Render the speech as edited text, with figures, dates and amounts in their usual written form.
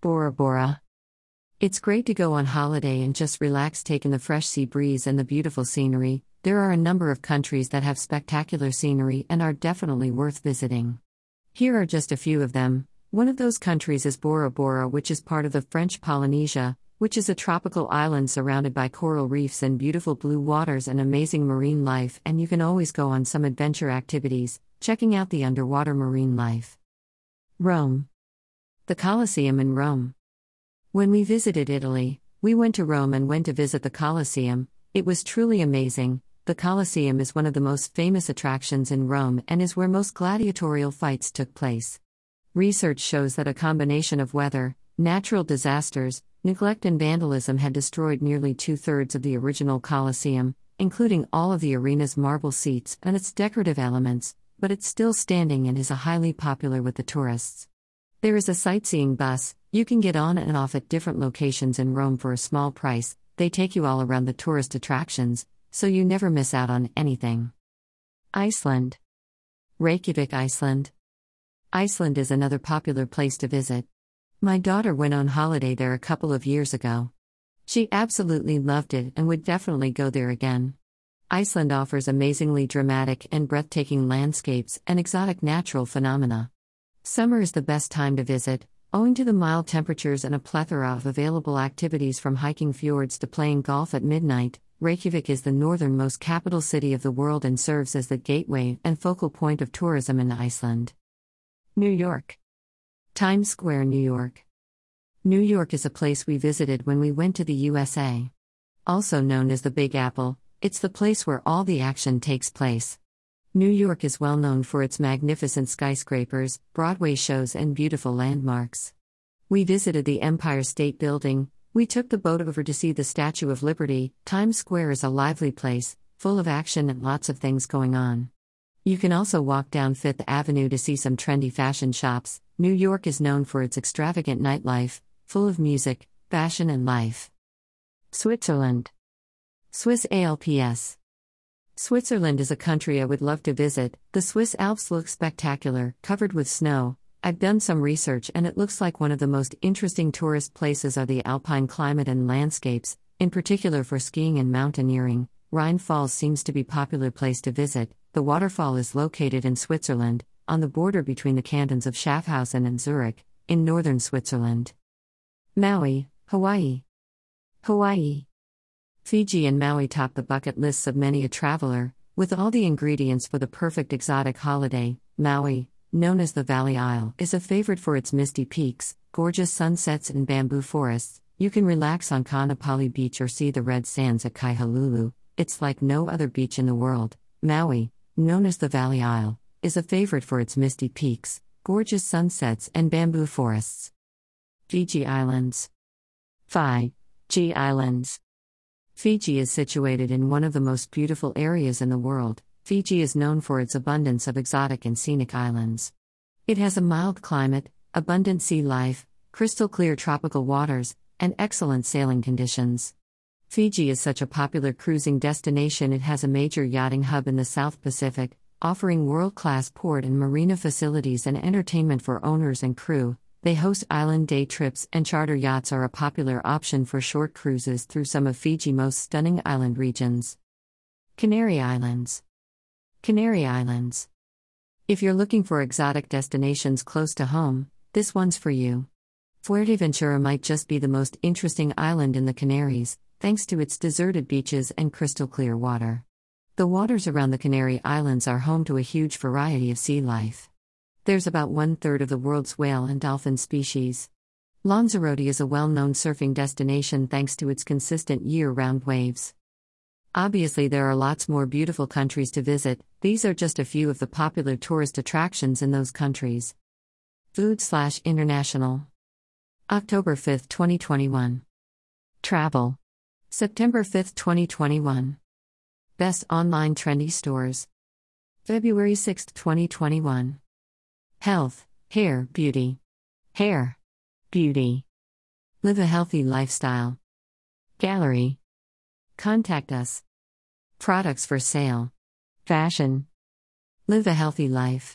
Bora Bora. It's great to go on holiday and just relax, taking the fresh sea breeze and the beautiful scenery. There are a number of countries that have spectacular scenery and are definitely worth visiting. Here are just a few of them. One of those countries is Bora Bora, which is part of the French Polynesia, which is a tropical island surrounded by coral reefs and beautiful blue waters and amazing marine life, and you can always go on some adventure activities, checking out the underwater marine life. Rome. The Colosseum in Rome. When we visited Italy, we went to Rome and went to visit the Colosseum. It was truly amazing. The Colosseum is one of the most famous attractions in Rome and is where most gladiatorial fights took place. Research shows that a combination of weather, natural disasters, neglect and vandalism had destroyed nearly 2/3 of the original Colosseum, including all of the arena's marble seats and its decorative elements, but it's still standing and is highly popular with the tourists. There is a sightseeing bus. You can get on and off at different locations in Rome for a small price. They take you all around the tourist attractions, so you never miss out on anything. Iceland. Reykjavik, Iceland. Iceland is another popular place to visit. My daughter went on holiday there a couple of years ago. She absolutely loved it and would definitely go there again. Iceland offers amazingly dramatic and breathtaking landscapes and exotic natural phenomena. Summer is the best time to visit, owing to the mild temperatures and a plethora of available activities, from hiking fjords to playing golf at midnight. Reykjavik is the northernmost capital city of the world and serves as the gateway and focal point of tourism in Iceland. New York. Times Square, New York. New York is a place we visited when we went to the USA. Also known as the Big Apple, it's the place where all the action takes place. New York is well known for its magnificent skyscrapers, Broadway shows, and beautiful landmarks. We visited the Empire State Building. We took the boat over to see the Statue of Liberty. Times Square is a lively place, full of action and lots of things going on. You can also walk down Fifth Avenue to see some trendy fashion shops. New York is known for its extravagant nightlife, full of music, fashion, and life. Switzerland. Swiss Alps. Switzerland is a country I would love to visit. The Swiss Alps look spectacular, covered with snow. I've done some research and it looks like one of the most interesting tourist places are the alpine climate and landscapes, in particular for skiing and mountaineering. Rhine Falls seems to be a popular place to visit. The waterfall is located in Switzerland, on the border between the cantons of Schaffhausen and Zurich, in northern Switzerland. Maui, Hawaii. Hawaii. Fiji and Maui top the bucket lists of many a traveler, with all the ingredients for the perfect exotic holiday. Maui, known as the Valley Isle, is a favorite for its misty peaks, gorgeous sunsets, and bamboo forests. You can relax on Kanapali Beach or see the red sands at Kaihalulu. It's like no other beach in the world. Maui, known as the Valley Isle, is a favorite for its misty peaks, gorgeous sunsets, and bamboo forests. Fiji Islands. Fiji Islands. Fiji is situated in one of the most beautiful areas in the world. Fiji is known for its abundance of exotic and scenic islands. It has a mild climate, abundant sea life, crystal clear tropical waters, and excellent sailing conditions. Fiji is such a popular cruising destination. It has a major yachting hub in the South Pacific, offering world-class port and marina facilities and entertainment for owners and crew. They host island day trips, and charter yachts are a popular option for short cruises through some of Fiji's most stunning island regions. Canary Islands. Canary Islands. If you're looking for exotic destinations close to home, this one's for you. Fuerteventura might just be the most interesting island in the Canaries, thanks to its deserted beaches and crystal clear water. The waters around the Canary Islands are home to a huge variety of sea life. There's about 1/3 of the world's whale and dolphin species. Lanzarote is a well-known surfing destination thanks to its consistent year-round waves. Obviously, there are lots more beautiful countries to visit. These are just a few of the popular tourist attractions in those countries. Food/international. October 5, 2021. Travel. September 5, 2021. Best online trendy stores. February 6, 2021. Health, hair, beauty. Hair. Beauty. Live a healthy lifestyle. Gallery. Contact us. Products for sale. Fashion. Live a healthy life.